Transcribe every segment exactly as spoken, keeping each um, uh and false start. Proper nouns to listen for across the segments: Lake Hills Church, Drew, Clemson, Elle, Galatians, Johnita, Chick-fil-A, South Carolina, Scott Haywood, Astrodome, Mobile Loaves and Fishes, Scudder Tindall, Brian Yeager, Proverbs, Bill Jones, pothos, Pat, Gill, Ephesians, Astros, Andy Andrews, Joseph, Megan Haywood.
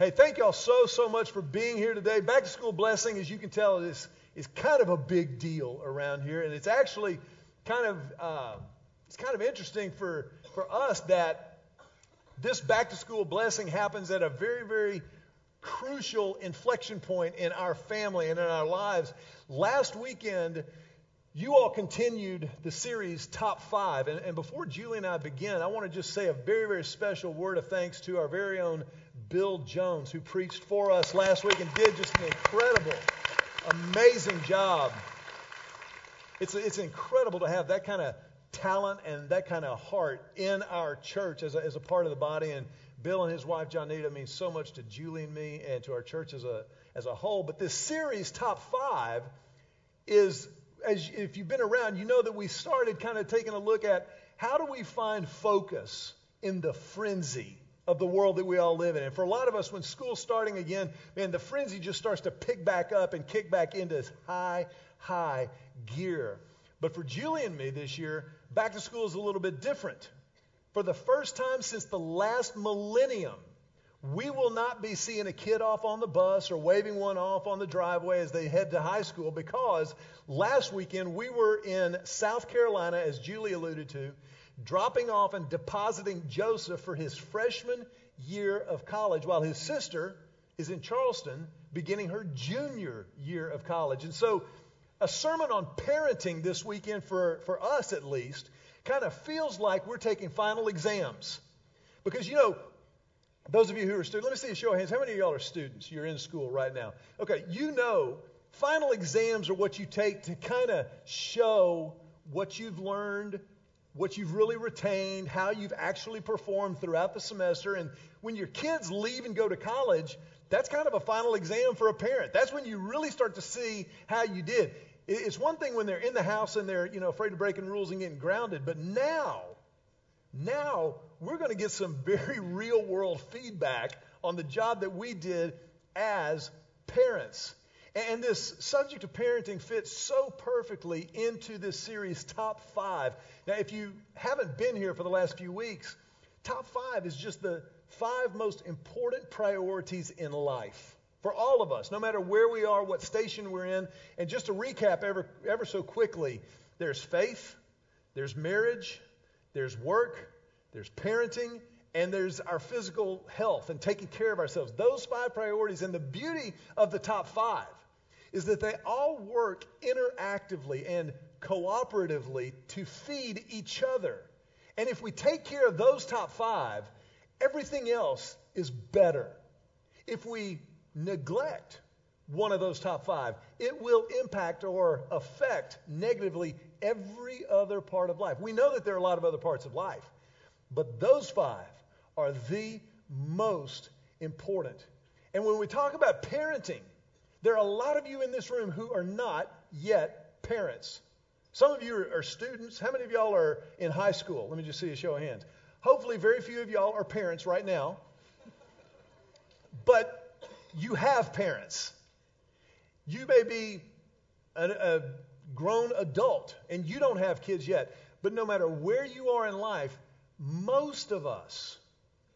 Hey, thank y'all so, so much for being here today. Back to school blessing, as you can tell, is, is kind of a big deal around here. And it's actually kind of, uh, it's kind of interesting for, for us that this back to school blessing happens at a very, very crucial inflection point in our family and in our lives. Last weekend, you all continued the series Top Five. And, and before Julie and I begin, I want to just say a very, very special word of thanks to our very own Bill Jones, who preached for us last week and did just an incredible, amazing job. It's, it's incredible to have that kind of talent and that kind of heart in our church as a, as a part of the body. And Bill and his wife, Johnita, mean so much to Julie and me and to our church as a, as a whole. But this series, Top Five, is... As if you've been around, you know that we started kind of taking a look at how do we find focus in the frenzy of the world that we all live in. And for a lot of us, when school's starting again, man, the frenzy just starts to pick back up and kick back into high, high gear. But for Julie and me this year, back to school is a little bit different. For the first time since the last millennium, we will not be seeing a kid off on the bus or waving one off on the driveway as they head to high school, because last weekend we were in South Carolina, as Julie alluded to, dropping off and depositing Joseph for his freshman year of college while his sister is in Charleston beginning her junior year of college. And so a sermon on parenting this weekend, for, for us at least, kind of feels like we're taking final exams. Because, you know, those of you who are students, let me see a show of hands. How many of y'all are students? You're in school right now. Okay, you know, final exams are what you take to kind of show what you've learned, what you've really retained, how you've actually performed throughout the semester. And when your kids leave and go to college, that's kind of a final exam for a parent. That's when you really start to see how you did. It's one thing when they're in the house and they're, you know, afraid of breaking rules and getting grounded, but now, now, we're going to get some very real-world feedback on the job that we did as parents. And this subject of parenting fits so perfectly into this series, Top Five. Now, if you haven't been here for the last few weeks, Top Five is just the five most important priorities in life for all of us, no matter where we are, what station we're in. And just to recap ever, ever so quickly, there's faith, there's marriage, there's work, there's parenting, and there's our physical health and taking care of ourselves. Those five priorities. And the beauty of the Top Five is that they all work interactively and cooperatively to feed each other. And if we take care of those Top Five, everything else is better. If we neglect one of those Top Five, it will impact or affect negatively every other part of life. We know that there are a lot of other parts of life, but those five are the most important. And when we talk about parenting, there are a lot of you in this room who are not yet parents. Some of you are students. How many of y'all are in high school? Let me just see a show of hands. Hopefully very few of y'all are parents right now. But you have parents. You may be a, a grown adult and you don't have kids yet. But no matter where you are in life, Most of us,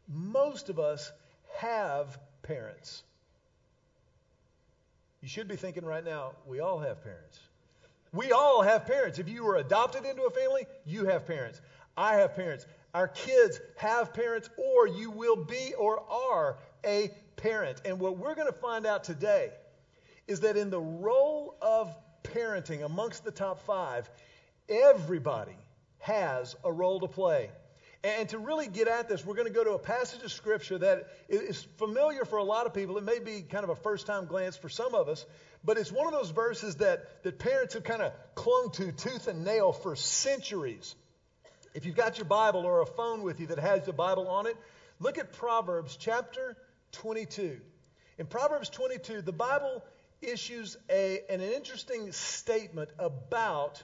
most of us have parents. You should be thinking right now, we all have parents. We all have parents. If you were adopted into a family, you have parents. I have parents. Our kids have parents, or you will be or are a parent. And what we're going to find out today is that in the role of parenting amongst the Top Five, everybody has a role to play. And to really get at this, we're going to go to a passage of Scripture that is familiar for a lot of people. It may be kind of a first-time glance for some of us, but it's one of those verses that, that parents have kind of clung to tooth and nail for centuries. If you've got your Bible or a phone with you that has the Bible on it, look at Proverbs chapter twenty-two. In Proverbs twenty-two, the Bible issues a, an interesting statement about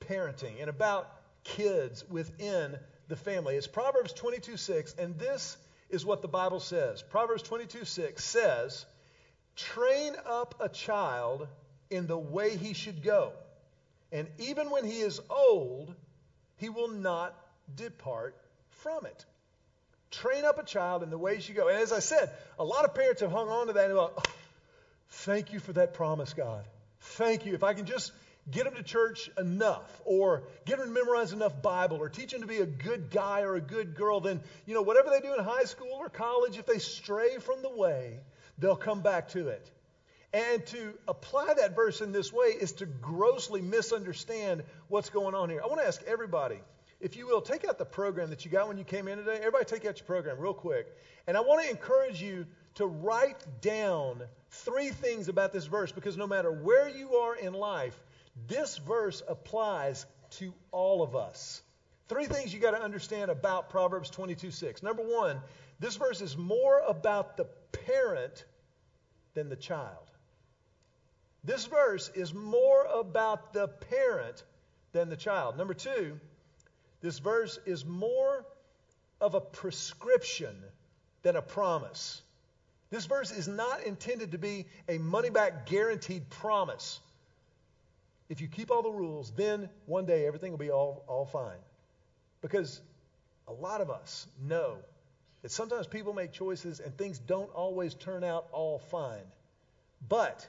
parenting and about kids within the family. It's Proverbs twenty-two six, and this is what the Bible says. Proverbs twenty-two six says, "Train up a child in the way he should go, and even when he is old, he will not depart from it." Train up a child in the ways you go. And as I said, a lot of parents have hung on to that and like, oh, thank you for that promise, God. Thank you. If I can just get them to church enough, or get them to memorize enough Bible, or teach them to be a good guy or a good girl, then, you know, whatever they do in high school or college, if they stray from the way, they'll come back to it. And to apply that verse in this way is to grossly misunderstand what's going on here. I want to ask everybody, if you will, take out the program that you got when you came in today. Everybody take out your program real quick. And I want to encourage you to write down three things about this verse, because no matter where you are in life, this verse applies to all of us. Three things you got to understand about Proverbs twenty-two six. Number one, this verse is more about the parent than the child. This verse is more about the parent than the child. Number two, this verse is more of a prescription than a promise. This verse is not intended to be a money-back guaranteed promise. If you keep all the rules, then one day everything will be all, all fine. Because a lot of us know that sometimes people make choices and things don't always turn out all fine. But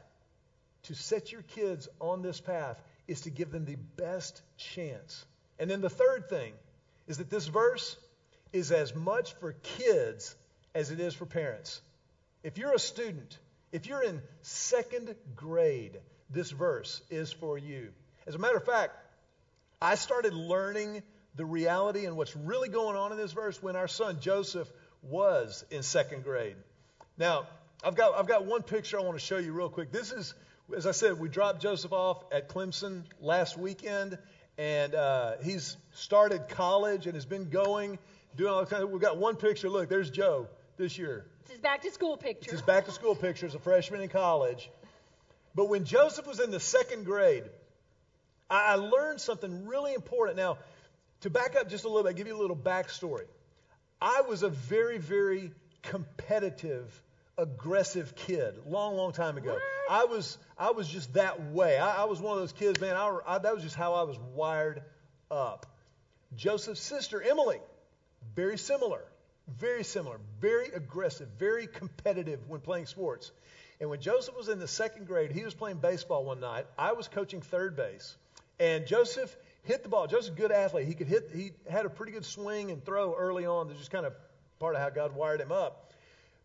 to set your kids on this path is to give them the best chance. And then the third thing is that this verse is as much for kids as it is for parents. If you're a student, if you're in second grade, this verse is for you. As a matter of fact, I started learning the reality and what's really going on in this verse when our son Joseph was in second grade. Now, I've got I've got one picture I want to show you real quick. This is, as I said, we dropped Joseph off at Clemson last weekend, and uh, he's started college and has been going, doing all kinds of, we've got one picture. Look, there's Joe this year. It's his back-to-school picture. It's his back-to-school picture as a freshman in college. But when Joseph was in the second grade, I learned something really important. Now, to back up just a little bit, give you a little backstory. I was a very, very competitive, aggressive kid long, long time ago. What? I was I was just that way. I, I was one of those kids, man, I, I, that was just how I was wired up. Joseph's sister, Emily, very similar, very similar, very aggressive, very competitive when playing sports. And when Joseph was in the second grade, he was playing baseball one night. I was coaching third base. And Joseph hit the ball. Joseph's a good athlete. He could hit. He had a pretty good swing and throw early on. That's just kind of part of how God wired him up.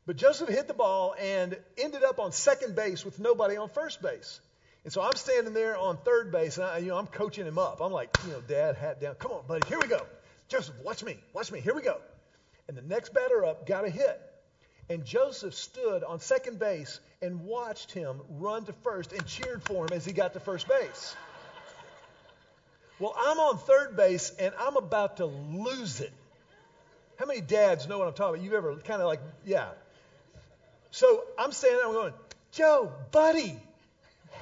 But Joseph hit the ball and ended up on second base with nobody on first base. And so I'm standing there on third base, and I, you know, I'm coaching him up. I'm like, you know, Dad, hat down. Come on, buddy. Here we go. Joseph, watch me. Watch me. Here we go. And the next batter up got a hit. And Joseph stood on second base and watched him run to first and cheered for him as he got to first base. Well, I'm on third base, and I'm about to lose it. How many dads know what I'm talking about? You've ever kind of like, yeah. So I'm standing there, I'm going, Joe, buddy,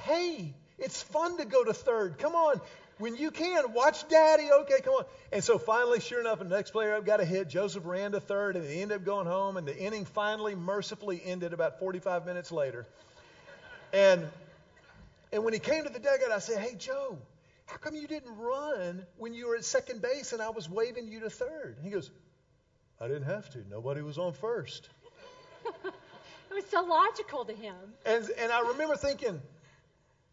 hey, it's fun to go to third. Come on. When you can, watch Daddy. Okay, come on. And so finally, sure enough, the next player up got a hit. Joseph ran to third, and they ended up going home. And the inning finally, mercifully ended about forty-five minutes later. And and when he came to the dugout, I said, hey, Joe, how come you didn't run when you were at second base and I was waving you to third? And he goes, I didn't have to. Nobody was on first. It was so logical to him. And and I remember thinking,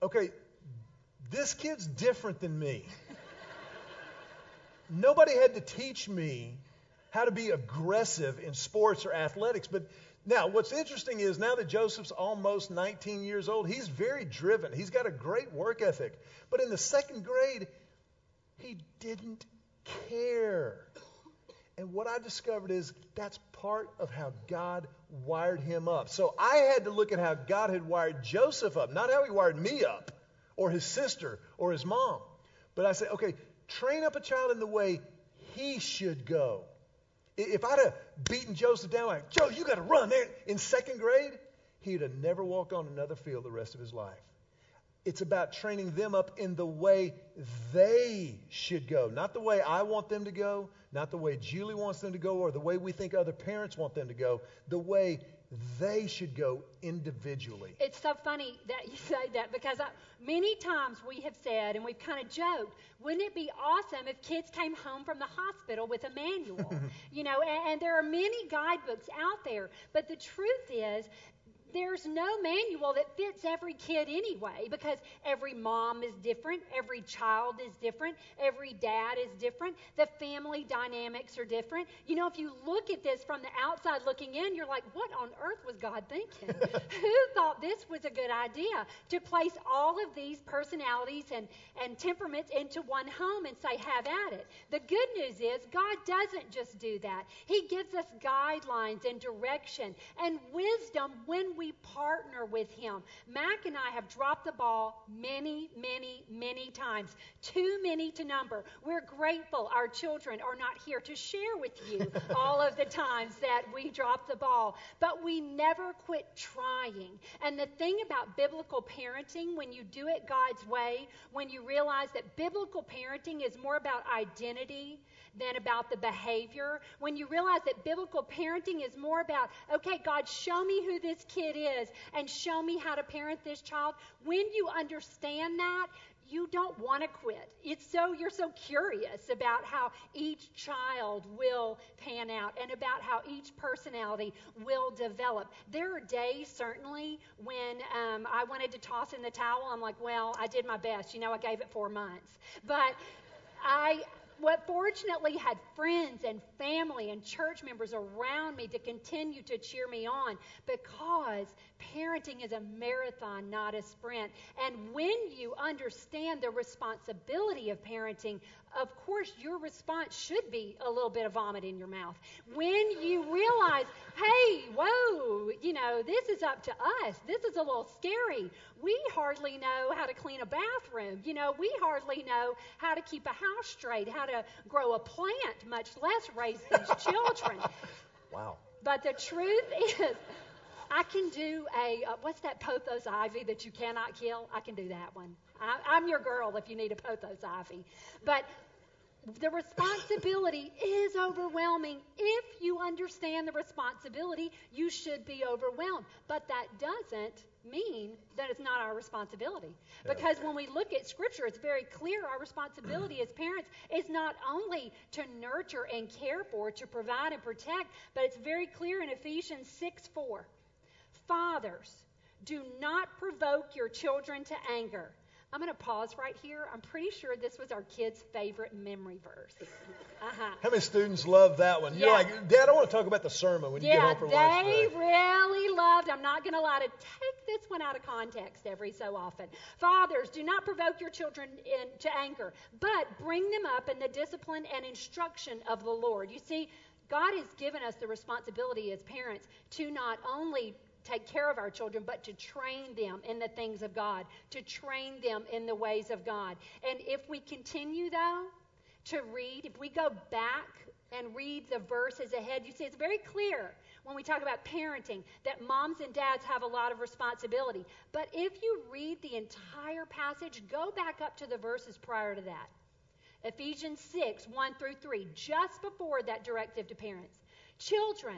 okay, this kid's different than me. Nobody had to teach me how to be aggressive in sports or athletics. But now what's interesting is now that Joseph's almost nineteen years old, he's very driven. He's got a great work ethic. But in the second grade, he didn't care. And what I discovered is that's part of how God wired him up. So I had to look at how God had wired Joseph up, not how he wired me up, or his sister, or his mom. But I said, okay, train up a child in the way he should go. If I'd have beaten Joseph down, like, Joe, you got to run there in second grade, he'd have never walked on another field the rest of his life. It's about training them up in the way they should go, not the way I want them to go, not the way Julie wants them to go, or the way we think other parents want them to go, the way they should go individually. It's so funny that you say that, because I, many times we have said, and we've kind of joked, wouldn't it be awesome if kids came home from the hospital with a manual? You know, and, and there are many guidebooks out there, but the truth is, there's no manual that fits every kid anyway, because every mom is different, every child is different, every dad is different, the family dynamics are different. You know, if you look at this from the outside looking in, you're like, what on earth was God thinking? Who thought this was a good idea to place all of these personalities and, and temperaments into one home and say, have at it? The good news is God doesn't just do that. He gives us guidelines and direction and wisdom when we We partner with him. Mac and I have dropped the ball many, many, many times. Too many to number. We're grateful our children are not here to share with you all of the times that we drop the ball. But we never quit trying. And the thing about biblical parenting, when you do it God's way, when you realize that biblical parenting is more about identity than about the behavior, when you realize that biblical parenting is more about, okay, God, show me who this kid is and show me how to parent this child. When you understand that, you don't want to quit. It's so, you're so curious about how each child will pan out and about how each personality will develop. There are days, certainly, when um, I wanted to toss in the towel. I'm like, well, I did my best. You know, I gave it four months. But I... What fortunately had friends and family and church members around me to continue to cheer me on, because parenting is a marathon, not a sprint. And when you understand the responsibility of parenting, of course, your response should be a little bit of vomit in your mouth. When you realize, hey, whoa, you know, this is up to us. This is a little scary. We hardly know how to clean a bathroom. You know, we hardly know how to keep a house straight, how to grow a plant, much less raise these children. Wow. But the truth is, I can do a, uh, what's that pothos ivy that you cannot kill? I can do that one. I, I'm your girl if you need a pothos ivy. But the responsibility is overwhelming. If you understand the responsibility, you should be overwhelmed. But that doesn't mean that it's not our responsibility. Because when we look at Scripture, it's very clear our responsibility as parents is not only to nurture and care for, to provide and protect, but it's very clear in Ephesians six four. Fathers, do not provoke your children to anger. I'm going to pause right here. I'm pretty sure this was our kids' favorite memory verse. Uh-huh. How many students love that one? Yeah. You're like, Dad, I want to talk about the sermon when yeah, you get home for lunch break. They really loved, I'm not going to lie, to take this one out of context every so often. Fathers, do not provoke your children in, to anger, but bring them up in the discipline and instruction of the Lord. You see, God has given us the responsibility as parents to not only take care of our children, but to train them in the things of God, to train them in the ways of God. And if we continue, though, to read, if we go back and read the verses ahead, you see it's very clear when we talk about parenting that moms and dads have a lot of responsibility. But if you read the entire passage, go back up to the verses prior to that. Ephesians six, one through three, just before that directive to parents. Children,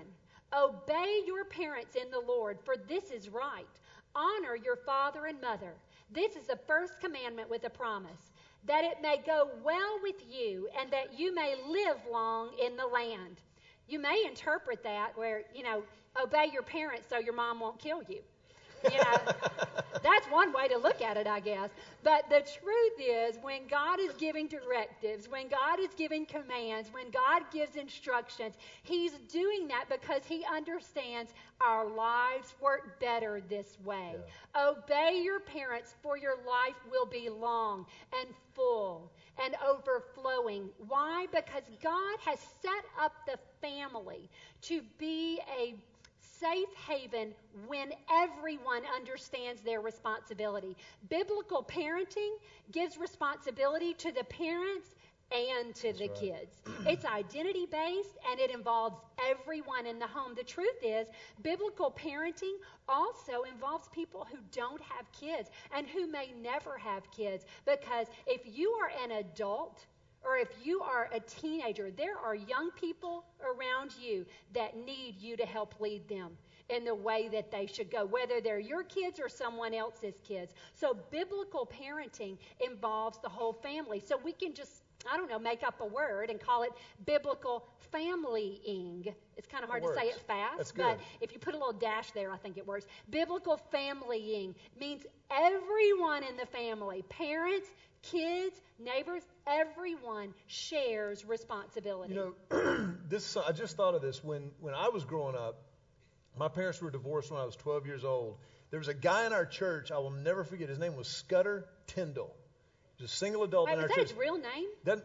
obey your parents in the Lord, for this is right. Honor your father and mother. This is the first commandment with a promise, that it may go well with you and that you may live long in the land. You may interpret that where, you know, obey your parents so your mom won't kill you. You know, that's one way to look at it, I guess. But the truth is, when God is giving directives, when God is giving commands, when God gives instructions, he's doing that because he understands our lives work better this way. Yeah. Obey your parents, for your life will be long and full and overflowing. Why? Because God has set up the family to be a safe haven when everyone understands their responsibility. Biblical parenting gives responsibility to the parents and to That's the right. kids. It's identity-based, and it involves everyone in the home. The truth is, biblical parenting also involves people who don't have kids and who may never have kids, because if you are an adult, or if you are a teenager, there are young people around you that need you to help lead them. in the way that they should go, whether they're your kids or someone else's kids. So biblical parenting involves the whole family. So we can just, I don't know, make up a word and call it biblical familying. It's kind of hard to say it fast, but if you put a little dash there, I think it works. Biblical familying means everyone in the family, parents, kids, neighbors, everyone shares responsibility. You know, this, I just thought of this. When, when I was growing up, my parents were divorced when I was twelve years old. There was a guy in our church, I will never forget, his name was Scudder Tindall. He was a single adult Wait, in our church. Is that his real name? Doesn't,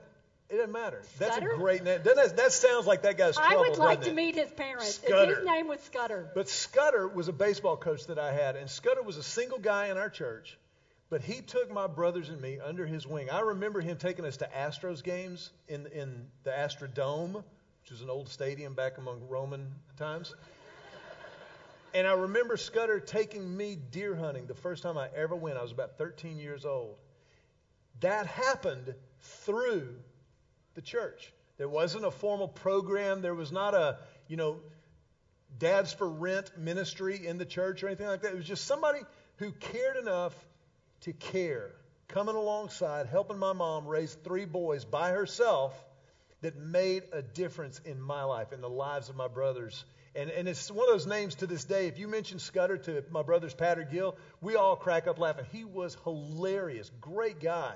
it doesn't matter. Scudder? That's a great name. That, that sounds like that guy's trouble. I would like to it? meet his parents. Scudder. His name was Scudder. But Scudder was a baseball coach that I had, and Scudder was a single guy in our church. But he took my brothers and me under his wing. I remember him taking us to Astros games in, in the Astrodome, which was an old stadium back among Roman times. And I remember Scudder taking me deer hunting the first time I ever went. I was about thirteen years old. That happened through the church. There wasn't a formal program. There was not a, you know, Dads for Rent ministry in the church or anything like that. It was just somebody who cared enough to care, coming alongside, helping my mom raise three boys by herself, that made a difference in my life, in the lives of my brothers. And and it's one of those names to this day. If you mention Scudder to my brothers Pat or Gill, we all crack up laughing. He was hilarious, great guy.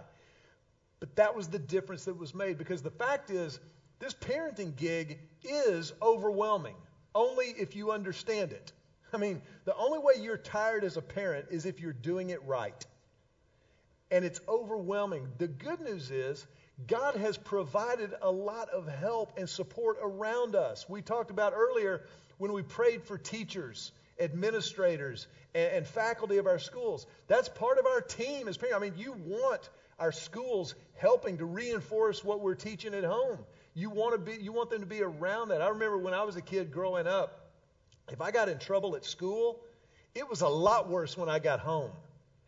But that was the difference that was made, because the fact is, this parenting gig is overwhelming, only if you understand it. I mean, the only way you're tired as a parent is if you're doing it right. And it's overwhelming. The good news is God has provided a lot of help and support around us. We talked about earlier when we prayed for teachers, administrators, and, and faculty of our schools. That's part of our team as parents. I mean, you want our schools helping to reinforce what we're teaching at home. You want to be, you want them to be around that. I remember when I was a kid growing up, if I got in trouble at school, it was a lot worse when I got home.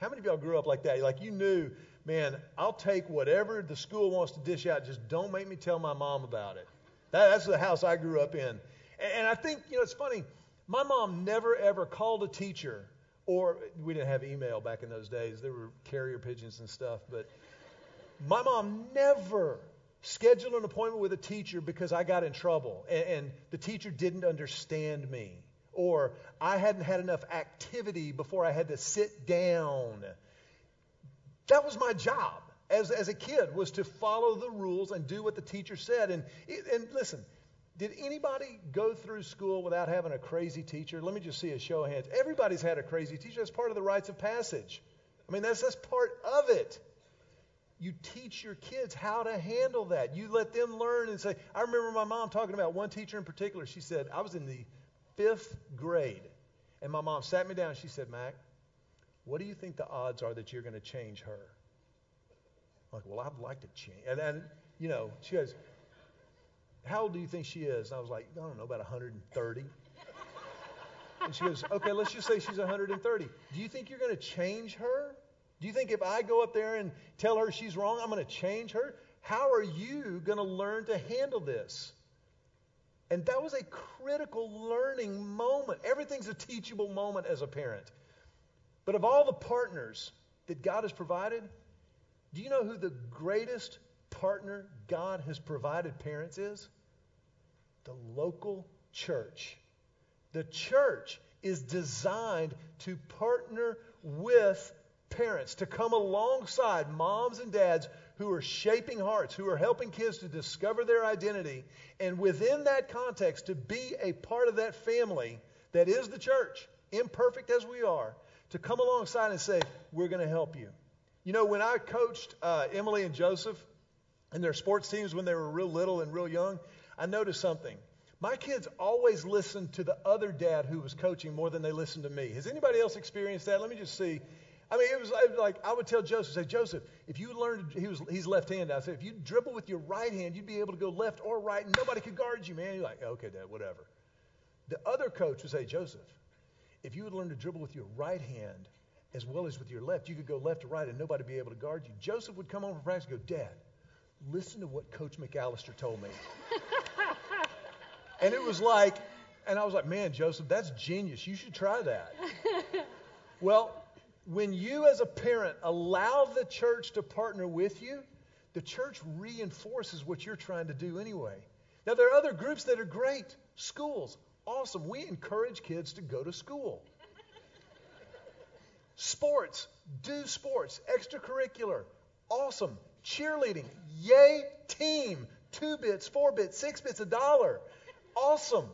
How many of y'all grew up like that? Like you knew, man, I'll take whatever the school wants to dish out. Just don't make me tell my mom about it. That, that's the house I grew up in. And, and I think, you know, it's funny. My mom never, ever called a teacher, or we didn't have email back in those days. There were carrier pigeons and stuff. But my mom never scheduled an appointment with a teacher because I got in trouble and, and the teacher didn't understand me. Or I hadn't had enough activity before I had to sit down. That was my job as, as a kid, was to follow the rules and do what the teacher said. And, and listen, did anybody go through school without having a crazy teacher? Let me just see a show of hands. Everybody's had a crazy teacher. That's part of the rites of passage. I mean, that's that's part of it. You teach your kids how to handle that. You let them learn and say, I remember my mom talking about one teacher in particular. She said, I was in the fifth grade, and my mom sat me down and she said, Mac, what do you think the odds are that you're going to change her? I'm like, well, I'd like to change. And then, you know, she goes, how old do you think she is? And I was like, I don't know, about one hundred thirty. And she goes, okay, let's just say she's one hundred thirty. Do you think you're going to change her? Do you think if I go up there and tell her she's wrong, I'm going to change her? How are you going to learn to handle this? And that was a critical learning moment. Everything's a teachable moment as a parent. But of all the partners that God has provided, do you know who the greatest partner God has provided parents is? The local church. The church is designed to partner with parents, to come alongside moms and dads who are shaping hearts, who are helping kids to discover their identity, and within that context to be a part of that family that is the church, imperfect as we are, to come alongside and say, we're going to help you. You know, when I coached uh, Emily and Joseph and their sports teams when they were real little and real young, I noticed something. My kids always listened to the other dad who was coaching more than they listened to me. Has anybody else experienced that? Let me just see. I mean, it was like I would tell Joseph, say, Joseph, if you learned, he was he's left-handed. I said, if you dribble with your right hand, you'd be able to go left or right, and nobody could guard you, man. You're like, okay, Dad, whatever. The other coach would say, Joseph, if you would learn to dribble with your right hand as well as with your left, you could go left to right, and nobody would be able to guard you. Joseph would come home from practice and go, Dad, listen to what Coach McAllister told me. And it was like, And I was like, man, Joseph, that's genius. You should try that. Well, when you as a parent allow the church to partner with you, the church reinforces what you're trying to do anyway. Now, there are other groups that are great. Schools, awesome. We encourage kids to go to school. Sports, do sports. Extracurricular, awesome. Cheerleading, yay, team. Two bits, four bits, six bits, a dollar. Awesome.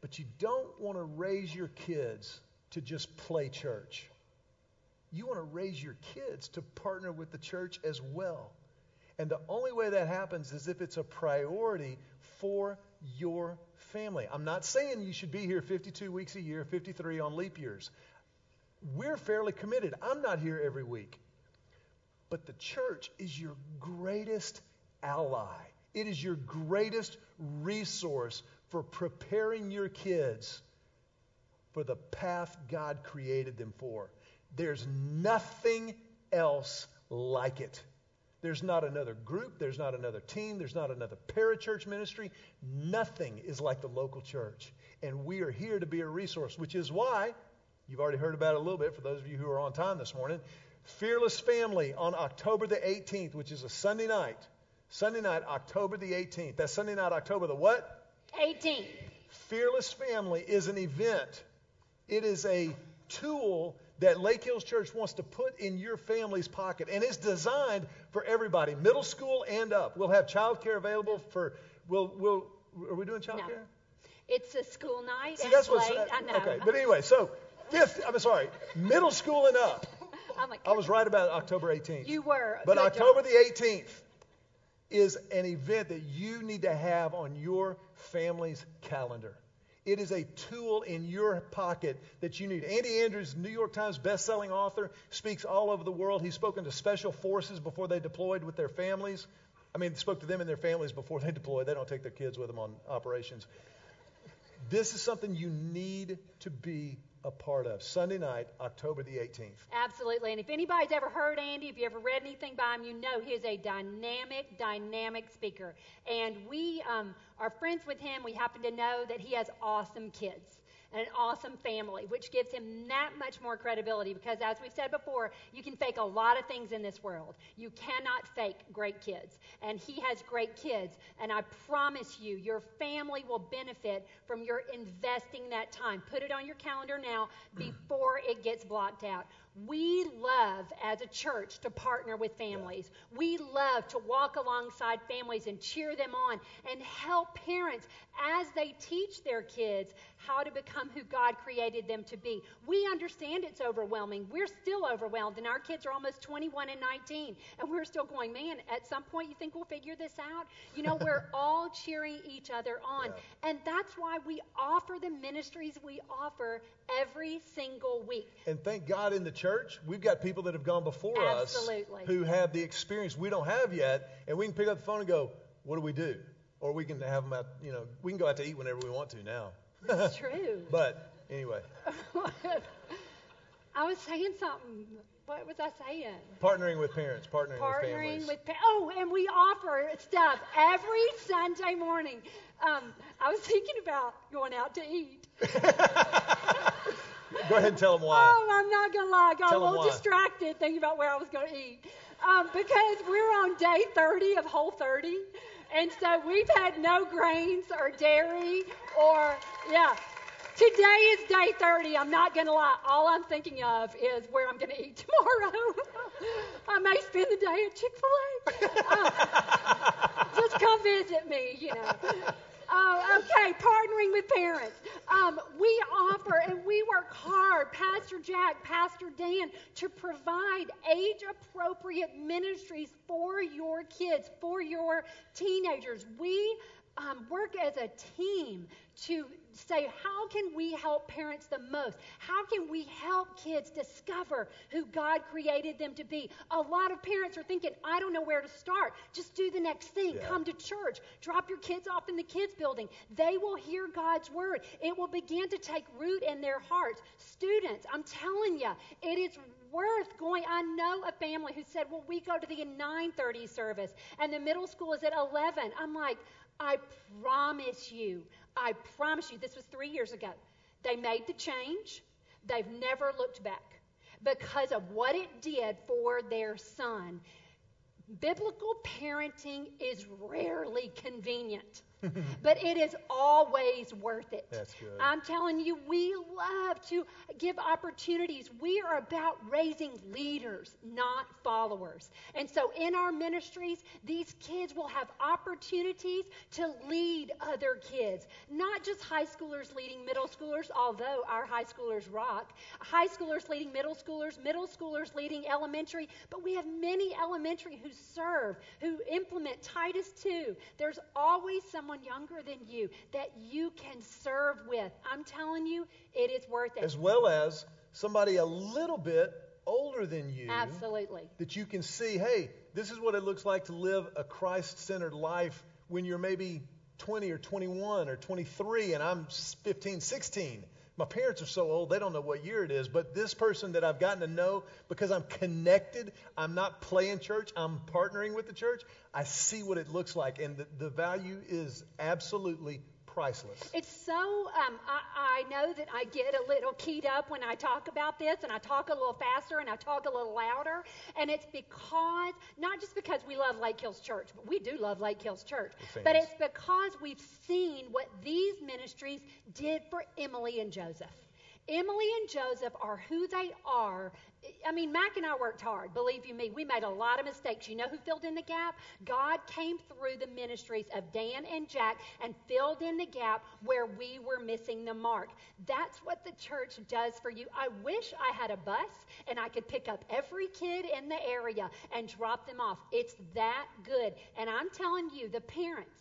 But you don't want to raise your kids to just play church. You want to raise your kids to partner with the church as well. And the only way that happens is if it's a priority for your family. I'm not saying you should be here fifty-two weeks a year, fifty-three on leap years. We're fairly committed. I'm not here every week. But the church is your greatest ally. It is your greatest resource for preparing your kids for the path God created them for. There's nothing else like it. There's not another group. There's not another team. There's not another parachurch ministry. Nothing is like the local church. And we are here to be a resource, which is why, you've already heard about it a little bit for those of you who are on time this morning, Fearless Family on October the eighteenth, which is a Sunday night. Sunday night, October the eighteenth. That's Sunday night, October the what? eighteenth. Fearless Family is an event. It is a tool that Lake Hills Church wants to put in your family's pocket, and it's designed for everybody, middle school and up. We'll have childcare available for. We'll. We'll. Are we doing childcare? No. It's a school night. See, that's what's. I know. Okay, but anyway, so fifth. I'm sorry, middle school and up. I'm like, I was right about October eighteenth. You were. But October job. the eighteenth is an event that you need to have on your family's calendar. It is a tool in your pocket that you need. Andy Andrews, New York Times best-selling author, speaks all over the world. He's spoken to special forces before they deployed with their families. I mean, spoke to them and their families before they deployed. They don't take their kids with them on operations. This is something you need to be a part of. Sunday night, October the eighteenth. Absolutely. And if anybody's ever heard Andy, if you ever read anything by him, you know he's a dynamic, dynamic speaker. And we um, are friends with him. We happen to know that he has awesome kids and an awesome family, which gives him that much more credibility because, as we've said before, you can fake a lot of things in this world. You cannot fake great kids. And he has great kids. And I promise you, your family will benefit from your investing that time. Put it on your calendar now before it gets blocked out. We love, as a church, to partner with families. Yeah. We love to walk alongside families and cheer them on and help parents as they teach their kids how to become who God created them to be. We understand it's overwhelming. We're still overwhelmed, and our kids are almost twenty-one and nineteen, and we're still going, man, at some point you think we'll figure this out? You know, we're all cheering each other on, yeah. And that's why we offer the ministries we offer every single week. And thank God in the church, we've got people that have gone before Absolutely. Us who have the experience we don't have yet, and we can pick up the phone and go, what do we do? Or we can have them out, you know, we can go out to eat whenever we want to now. That's true. But anyway. I was saying something. What was I saying? Partnering with parents, partnering, partnering with families. With pa- oh, and we offer stuff every Sunday morning. Um, I was thinking about going out to eat. Go ahead and tell them why. Oh, I'm not going to lie. I got tell a little distracted thinking about where I was going to eat. Um, because we're on day thirty of Whole thirty. And so we've had no grains or dairy or, yeah. Today is day thirty. I'm not going to lie. All I'm thinking of is where I'm going to eat tomorrow. I may spend the day at Chick-fil-A. Uh, just come visit me, you know. Oh, okay, partnering with parents. Um, we offer and we work hard, Pastor Jack, Pastor Dan, to provide age-appropriate ministries for your kids, for your teenagers. We um, work as a team to say, how can we help parents the most? How can we help kids discover who God created them to be? A lot of parents are thinking, I don't know where to start. Just do the next thing. Yeah. Come to church. Drop your kids off in the kids' building. They will hear God's word. It will begin to take root in their hearts. Students, I'm telling you, it is worth going. I know a family who said, well, we go to the nine thirty service, and the middle school is at eleven. I'm like, I promise you, I promise you, this was three years ago. They made the change. They've never looked back because of what it did for their son. Biblical parenting is rarely convenient, but it is always worth it. That's good. I'm telling you, we love to give opportunities. We are about raising leaders, not followers. And so in our ministries, these kids will have opportunities to lead other kids, not just high schoolers leading middle schoolers, although our high schoolers rock. High schoolers leading middle schoolers, middle schoolers leading elementary, but we have many elementary who serve, who implement Titus two. There's always someone younger than you that you can serve with. I'm telling you, it is worth it. As well as somebody a little bit older than you. Absolutely. That you can see, hey, this is what it looks like to live a Christ-centered life when you're maybe twenty or twenty-one or twenty-three and I'm fifteen, sixteen. My parents are so old, they don't know what year it is, but this person that I've gotten to know, because I'm connected, I'm not playing church, I'm partnering with the church, I see what it looks like, and the, the value is absolutely priceless. It's so, um, I, I know that I get a little keyed up when I talk about this, and I talk a little faster, and I talk a little louder, and it's because, not just because we love Lake Hills Church, but we do love Lake Hills Church, but it's because we've seen what these ministries did for Emily and Joseph. Emily and Joseph are who they are. I mean, Mac and I worked hard. Believe you me, we made a lot of mistakes. You know who filled in the gap? God came through the ministries of Dan and Jack and filled in the gap where we were missing the mark. That's what the church does for you. I wish I had a bus and I could pick up every kid in the area and drop them off. It's that good. And I'm telling you, the parents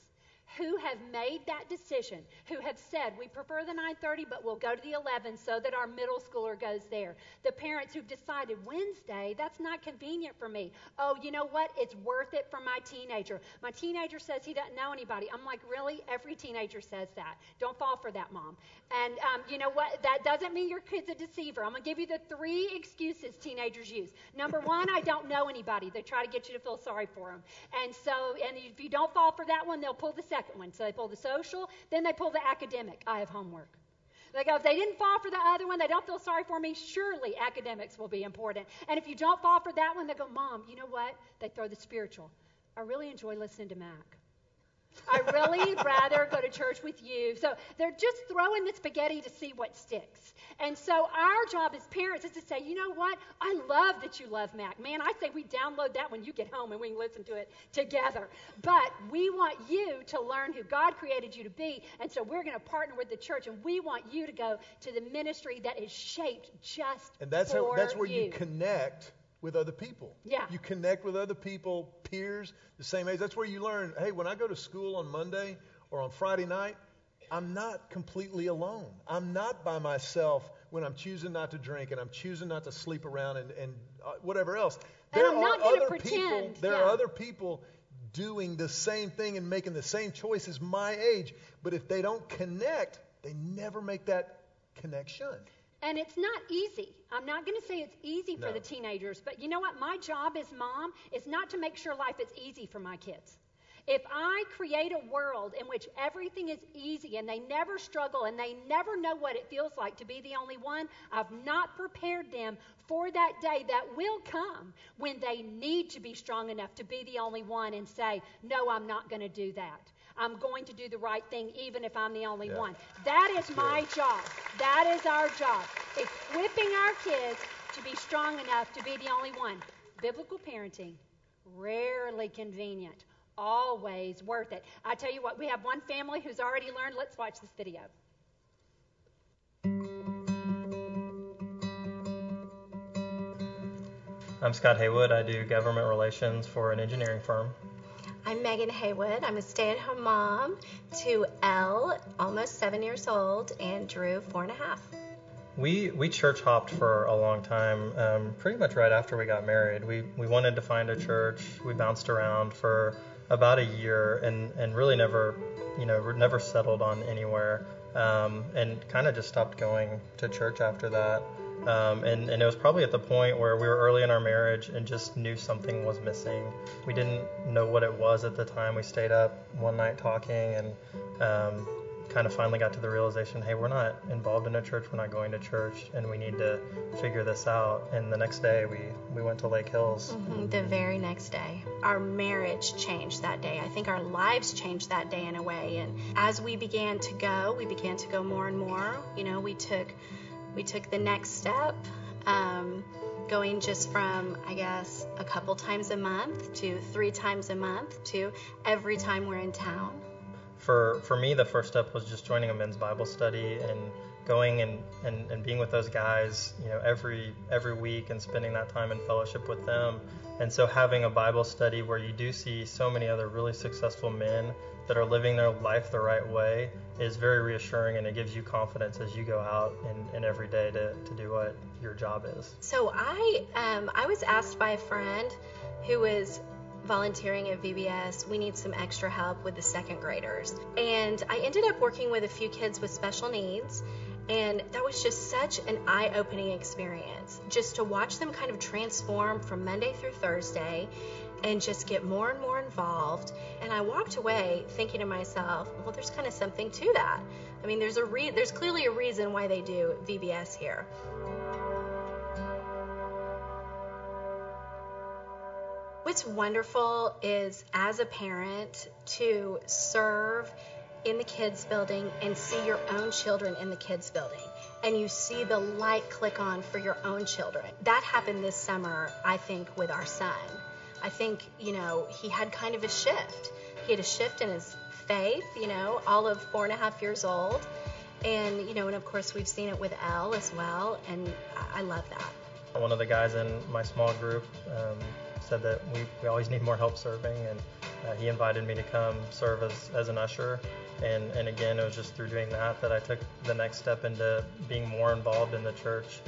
who have made that decision, who have said, we prefer the nine thirty, but we'll go to the eleven so that our middle schooler goes there. The parents who've decided, Wednesday, that's not convenient for me. Oh, you know what? It's worth it for my teenager. My teenager says he doesn't know anybody. I'm like, really? Every teenager says that. Don't fall for that, Mom. And um, you know what? That doesn't mean your kid's a deceiver. I'm going to give you the three excuses teenagers use. Number one, I don't know anybody. They try to get you to feel sorry for them. And so, and if you don't fall for that one, they'll pull the second one. So they pull the social, then they pull the academic. I have homework. They go, if they didn't fall for the other one, they don't feel sorry for me, surely academics will be important. And if you don't fall for that one, they go, Mom, you know what? They throw the spiritual. I really enjoy listening to Mac. I really rather go to church with you. So they're just throwing the spaghetti to see what sticks. And so our job as parents is to say, you know what? I love that you love Mac. Man, I say we download that when you get home and we can listen to it together. But we want you to learn who God created you to be. And so we're going to partner with the church, and we want you to go to the ministry that is shaped just for you. And that's how, that's where you, you connect with other people. Yeah. You connect with other people, peers, the same age. That's where you learn, hey, when I go to school on Monday or on Friday night, I'm not completely alone. I'm not by myself when I'm choosing not to drink and I'm choosing not to sleep around and, and uh, whatever else. There and I'm are not other pretend. people. There yeah. are other people doing the same thing and making the same choices my age. But if they don't connect, they never make that connection. And it's not easy. I'm not going to say it's easy for no. the teenagers, but you know what? My job as mom is not to make sure life is easy for my kids. If I create a world in which everything is easy and they never struggle and they never know what it feels like to be the only one, I've not prepared them for that day that will come when they need to be strong enough to be the only one and say, no, I'm not going to do that. I'm going to do the right thing even if I'm the only yeah. one. That is my yeah. job. That is our job. Equipping our kids to be strong enough to be the only one. Biblical parenting, rarely convenient, always worth it. I tell you what, we have one family who's already learned. Let's watch this video. I'm Scott Haywood. I do government relations for an engineering firm. I'm Megan Haywood. I'm a stay-at-home mom to Elle, almost seven years old, and Drew, four and a half. We we church hopped for a long time, um, pretty much right after we got married. We we wanted to find a church. We bounced around for about a year and, and really never, you know, never settled on anywhere, um, and kind of just stopped going to church after that. Um, and, and it was probably at the point where we were early in our marriage and just knew something was missing. We didn't know what it was at the time. We stayed up one night talking and um, kind of finally got to the realization, hey, we're not involved in a church. We're not going to church, and we need to figure this out. And the next day we, we went to Lake Hills. Mm-hmm. The very next day. Our marriage changed that day. I think our lives changed that day in a way. And as we began to go, we began to go more and more. You know, we took... We took the next step, um, going just from, I guess, a couple times a month to three times a month to every time we're in town. For for me, the first step was just joining a men's Bible study and going and, and, and being with those guys, you know, every every week and spending that time in fellowship with them. And so having a Bible study where you do see so many other really successful men that are living their life the right way is very reassuring, and it gives you confidence as you go out and, and every day to, to do what your job is. So I um, I was asked by a friend who was volunteering at V B S, we need some extra help with the second graders. And I ended up working with a few kids with special needs, and that was just such an eye-opening experience, just to watch them kind of transform from Monday through Thursday and just get more and more involved. And I walked away thinking to myself, well, there's kind of something to that. I mean, there's a re- there's clearly a reason why they do V B S here. What's wonderful is, as a parent, to serve in the kids building and see your own children in the kids building, and you see the light click on for your own children. That happened this summer, I think, with our son. I think, you know, he had kind of a shift. He had a shift in his faith, you know, all of four and a half years old. And, you know, and of course we've seen it with Elle as well, and I love that. One of the guys in my small group um, said that we, we always need more help serving, and uh, he invited me to come serve as, as an usher. And, and again, it was just through doing that that I took the next step into being more involved in the church.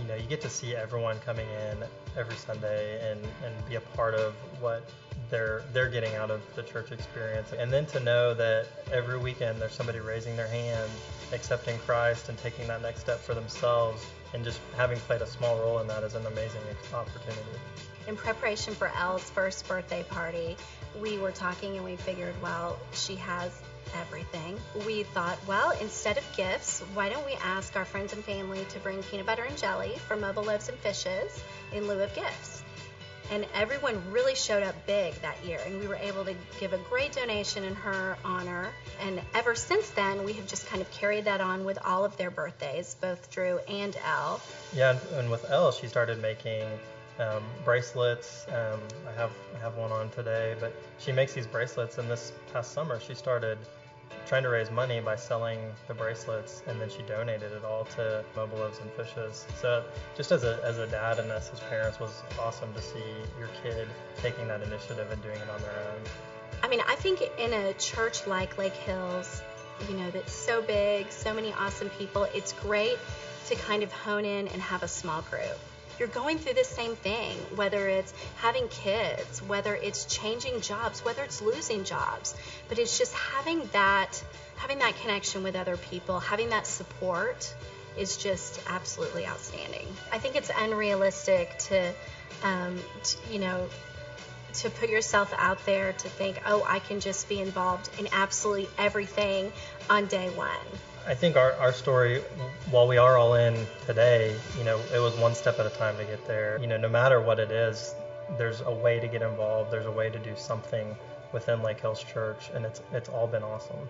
You know, you get to see everyone coming in every Sunday and, and be a part of what they're they're getting out of the church experience. And then to know that every weekend there's somebody raising their hand, accepting Christ and taking that next step for themselves, and just having played a small role in that is an amazing opportunity. In preparation for Elle's first birthday party, we were talking and we figured, well, she has everything. We thought, well, instead of gifts, why don't we ask our friends and family to bring peanut butter and jelly for Mobile Loaves and Fishes in lieu of gifts? And everyone really showed up big that year, and we were able to give a great donation in her honor. And ever since then, we have just kind of carried that on with all of their birthdays, both Drew and Elle. Yeah, and with Elle, she started making Um, bracelets. Um, I have I have one on today, but she makes these bracelets, and this past summer she started trying to raise money by selling the bracelets, and then she donated it all to Mobile Loaves and Fishes. So just as a as a dad and us as parents, was awesome to see your kid taking that initiative and doing it on their own. I mean, I think in a church like Lake Hills, you know, that's so big, so many awesome people, it's great to kind of hone in and have a small group. You're going through the same thing, whether it's having kids, whether it's changing jobs, whether it's losing jobs, but it's just having that, having that connection with other people, having that support is just absolutely outstanding. I think it's unrealistic to, um, to you know, to put yourself out there to think, oh, I can just be involved in absolutely everything on day one. I think our, our story, while we are all in today, you know, it was one step at a time to get there. You know, no matter what it is, there's a way to get involved. There's a way to do something within Lake Hills Church, and it's it's all been awesome.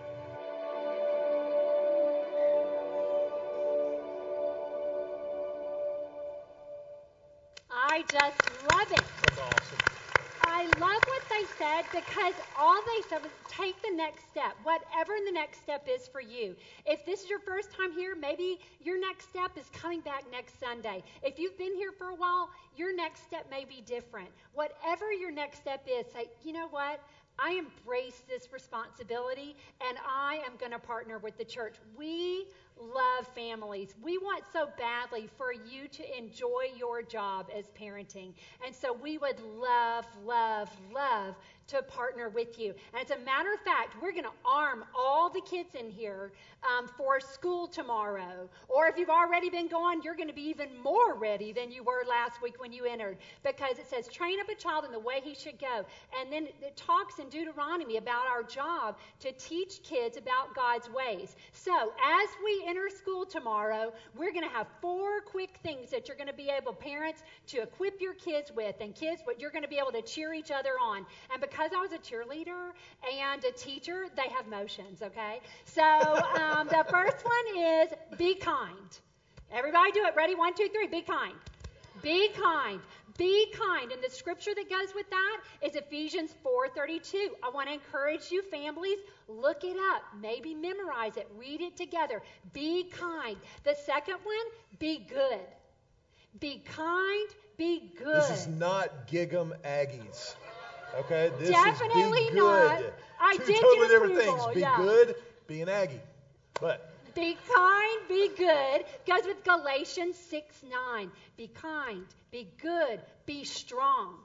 I just love it. That's awesome. I love what they said, because all they said was take the next step, whatever the next step is for you. If this is your first time here, maybe your next step is coming back next Sunday. If you've been here for a while, your next step may be different. Whatever your next step is, say, you know what? I embrace this responsibility, and I am going to partner with the church. We love families. We want so badly for you to enjoy your job as parenting. And so we would love, love, love to partner with you. And as a matter of fact, we're going to arm all the kids in here um, for school tomorrow. Or if you've already been going, you're going to be even more ready than you were last week when you entered. Because it says, train up a child in the way he should go. And then it talks in Deuteronomy about our job to teach kids about God's ways. So as we enter school tomorrow, we're going to have four quick things that you're going to be able, parents, to equip your kids with. And kids, what you're going to be able to cheer each other on. And because I was a cheerleader and a teacher, they have motions, okay? So um, the first one is be kind. Everybody do it. Ready? One, two, three. Be kind. Be kind. Be kind. And the scripture that goes with that is Ephesians four thirty-two. I want to encourage you, families, look it up. Maybe memorize it. Read it together. Be kind. The second one, be good. Be kind. Be good. This is not Gig'em Aggies. Okay? This Definitely is be not. Good. I Two did totally different approval. things. Be yeah. good, be an Aggie. But be kind, be good. Goes with Galatians six nine. Be kind, be good, be strong.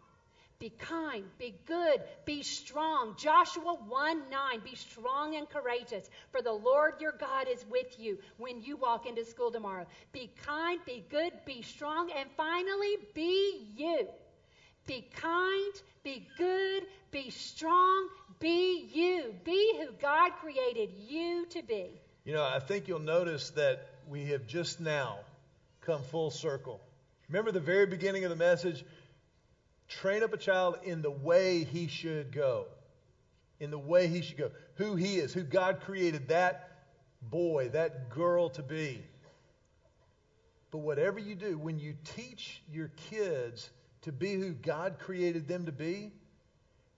Be kind, be good, be strong. Joshua one nine, be strong and courageous, for the Lord your God is with you when you walk into school tomorrow. Be kind, be good, be strong, and finally, be you. Be kind, be good, be strong, be you. Be who God created you to be. You know, I think you'll notice that we have just now come full circle. Remember the very beginning of the message? Train up a child in the way he should go, in the way he should go, who he is, who God created that boy, that girl to be. But whatever you do, when you teach your kids to be who God created them to be,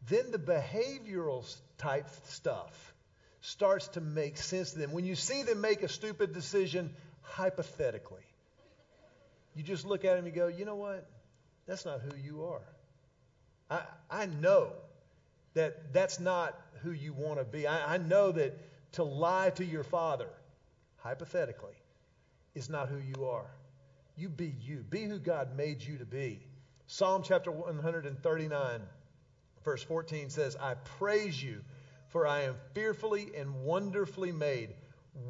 then the behavioral type stuff starts to make sense to them. When you see them make a stupid decision, hypothetically, you just look at them and go, you know what? That's not who you are. I, I know that that's not who you want to be. I, I know that to lie to your father, hypothetically, is not who you are. You be you. Be who God made you to be. Psalm chapter one thirty-nine, verse fourteen says, I praise you, for I am fearfully and wonderfully made.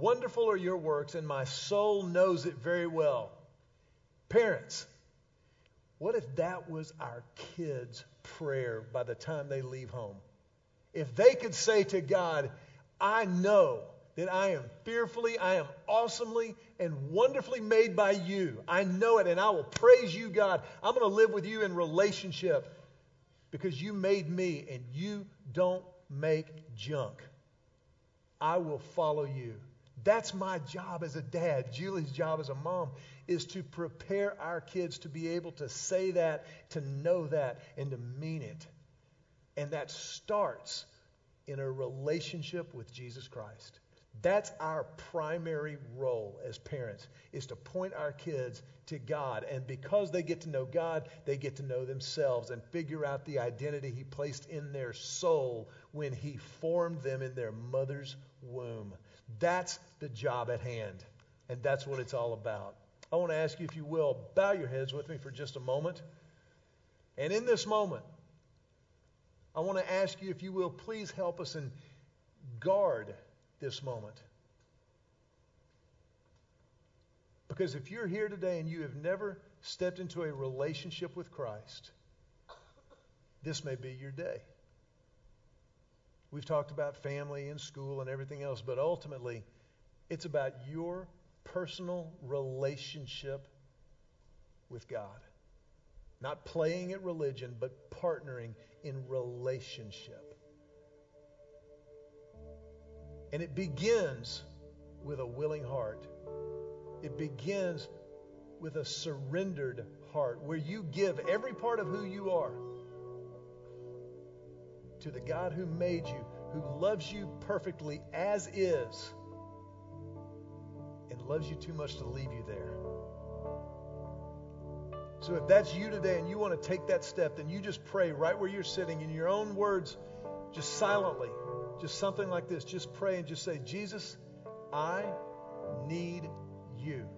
Wonderful are your works, and my soul knows it very well. Parents, what if that was our kids' prayer by the time they leave home? If they could say to God, I know that I am fearfully, I am awesomely, and wonderfully made by you. I know it, and I will praise you, God. I'm going to live with you in relationship because you made me, and you don't make junk. I will follow you. That's my job as a dad. Julie's job as a mom is to prepare our kids to be able to say that, to know that, and to mean it. And that starts in a relationship with Jesus Christ. That's our primary role as parents, is to point our kids to God. And because they get to know God, they get to know themselves and figure out the identity he placed in their soul when he formed them in their mother's womb. That's the job at hand, and that's what it's all about. I want to ask you, if you will, bow your heads with me for just a moment. And in this moment, I want to ask you, if you will, please help us and guard this moment. Because if you're here today and you have never stepped into a relationship with Christ, this may be your day. We've talked about family and school and everything else, but ultimately, it's about your personal relationship with God. Not playing at religion, but partnering in relationship. And it begins with a willing heart. It begins with a surrendered heart, where you give every part of who you are to the God who made you, who loves you perfectly as is, and loves you too much to leave you there. So if that's you today and you want to take that step, then you just pray right where you're sitting in your own words, just silently, just something like this. Just pray and just say, Jesus, I need you.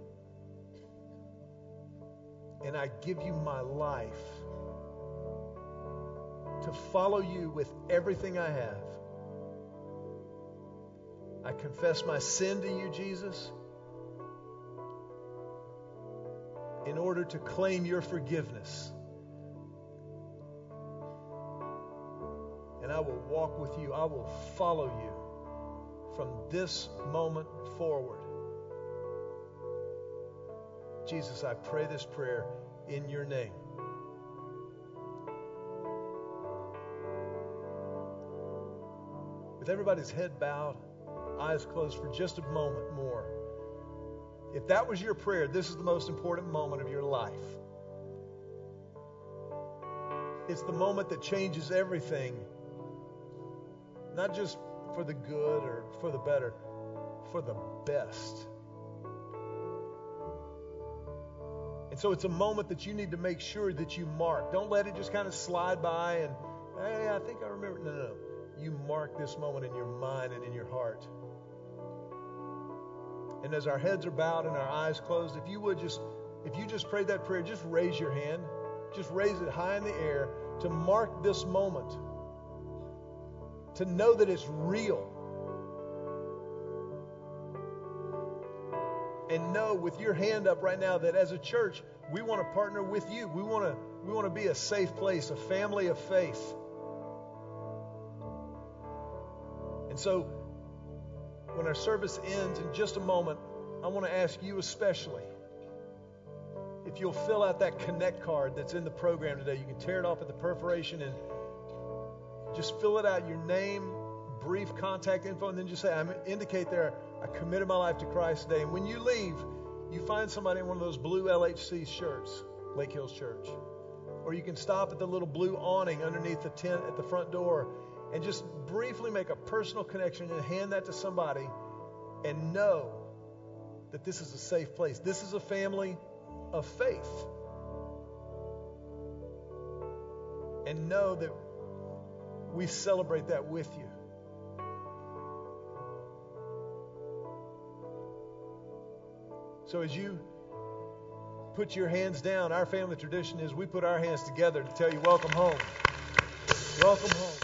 And I give you my life. to follow you with everything I have. I confess my sin to you, Jesus, in order to claim your forgiveness. And I will walk with you. I will follow you from this moment forward. Jesus, I pray this prayer in your name. With everybody's head bowed, eyes closed for just a moment more. If that was your prayer, this is the most important moment of your life. It's the moment that changes everything, not just for the good or for the better, for the best. And so it's a moment that you need to make sure that you mark. Don't let it just kind of slide by and, hey, I think I remember. No, no, no. You mark this moment in your mind and in your heart. And as our heads are bowed and our eyes closed, if you would just, if you just prayed that prayer, just raise your hand. Just raise it high in the air to mark this moment. To know that it's real. And know with your hand up right now that as a church, we want to partner with you. We want to, we want to be a safe place, a family of faith. And so when our service ends in just a moment, I want to ask you especially if you'll fill out that connect card that's in the program today. You can tear it off at the perforation and just fill it out, your name, brief contact info, and then just say, I indicate there, I committed my life to Christ today. And when you leave, you find somebody in one of those blue L H C shirts, Lake Hills Church. Or you can stop at the little blue awning underneath the tent at the front door and just briefly make a personal connection and hand that to somebody and know that this is a safe place. This is a family of faith. And know that we celebrate that with you. So as you put your hands down, our family tradition is we put our hands together to tell you welcome home. Welcome home.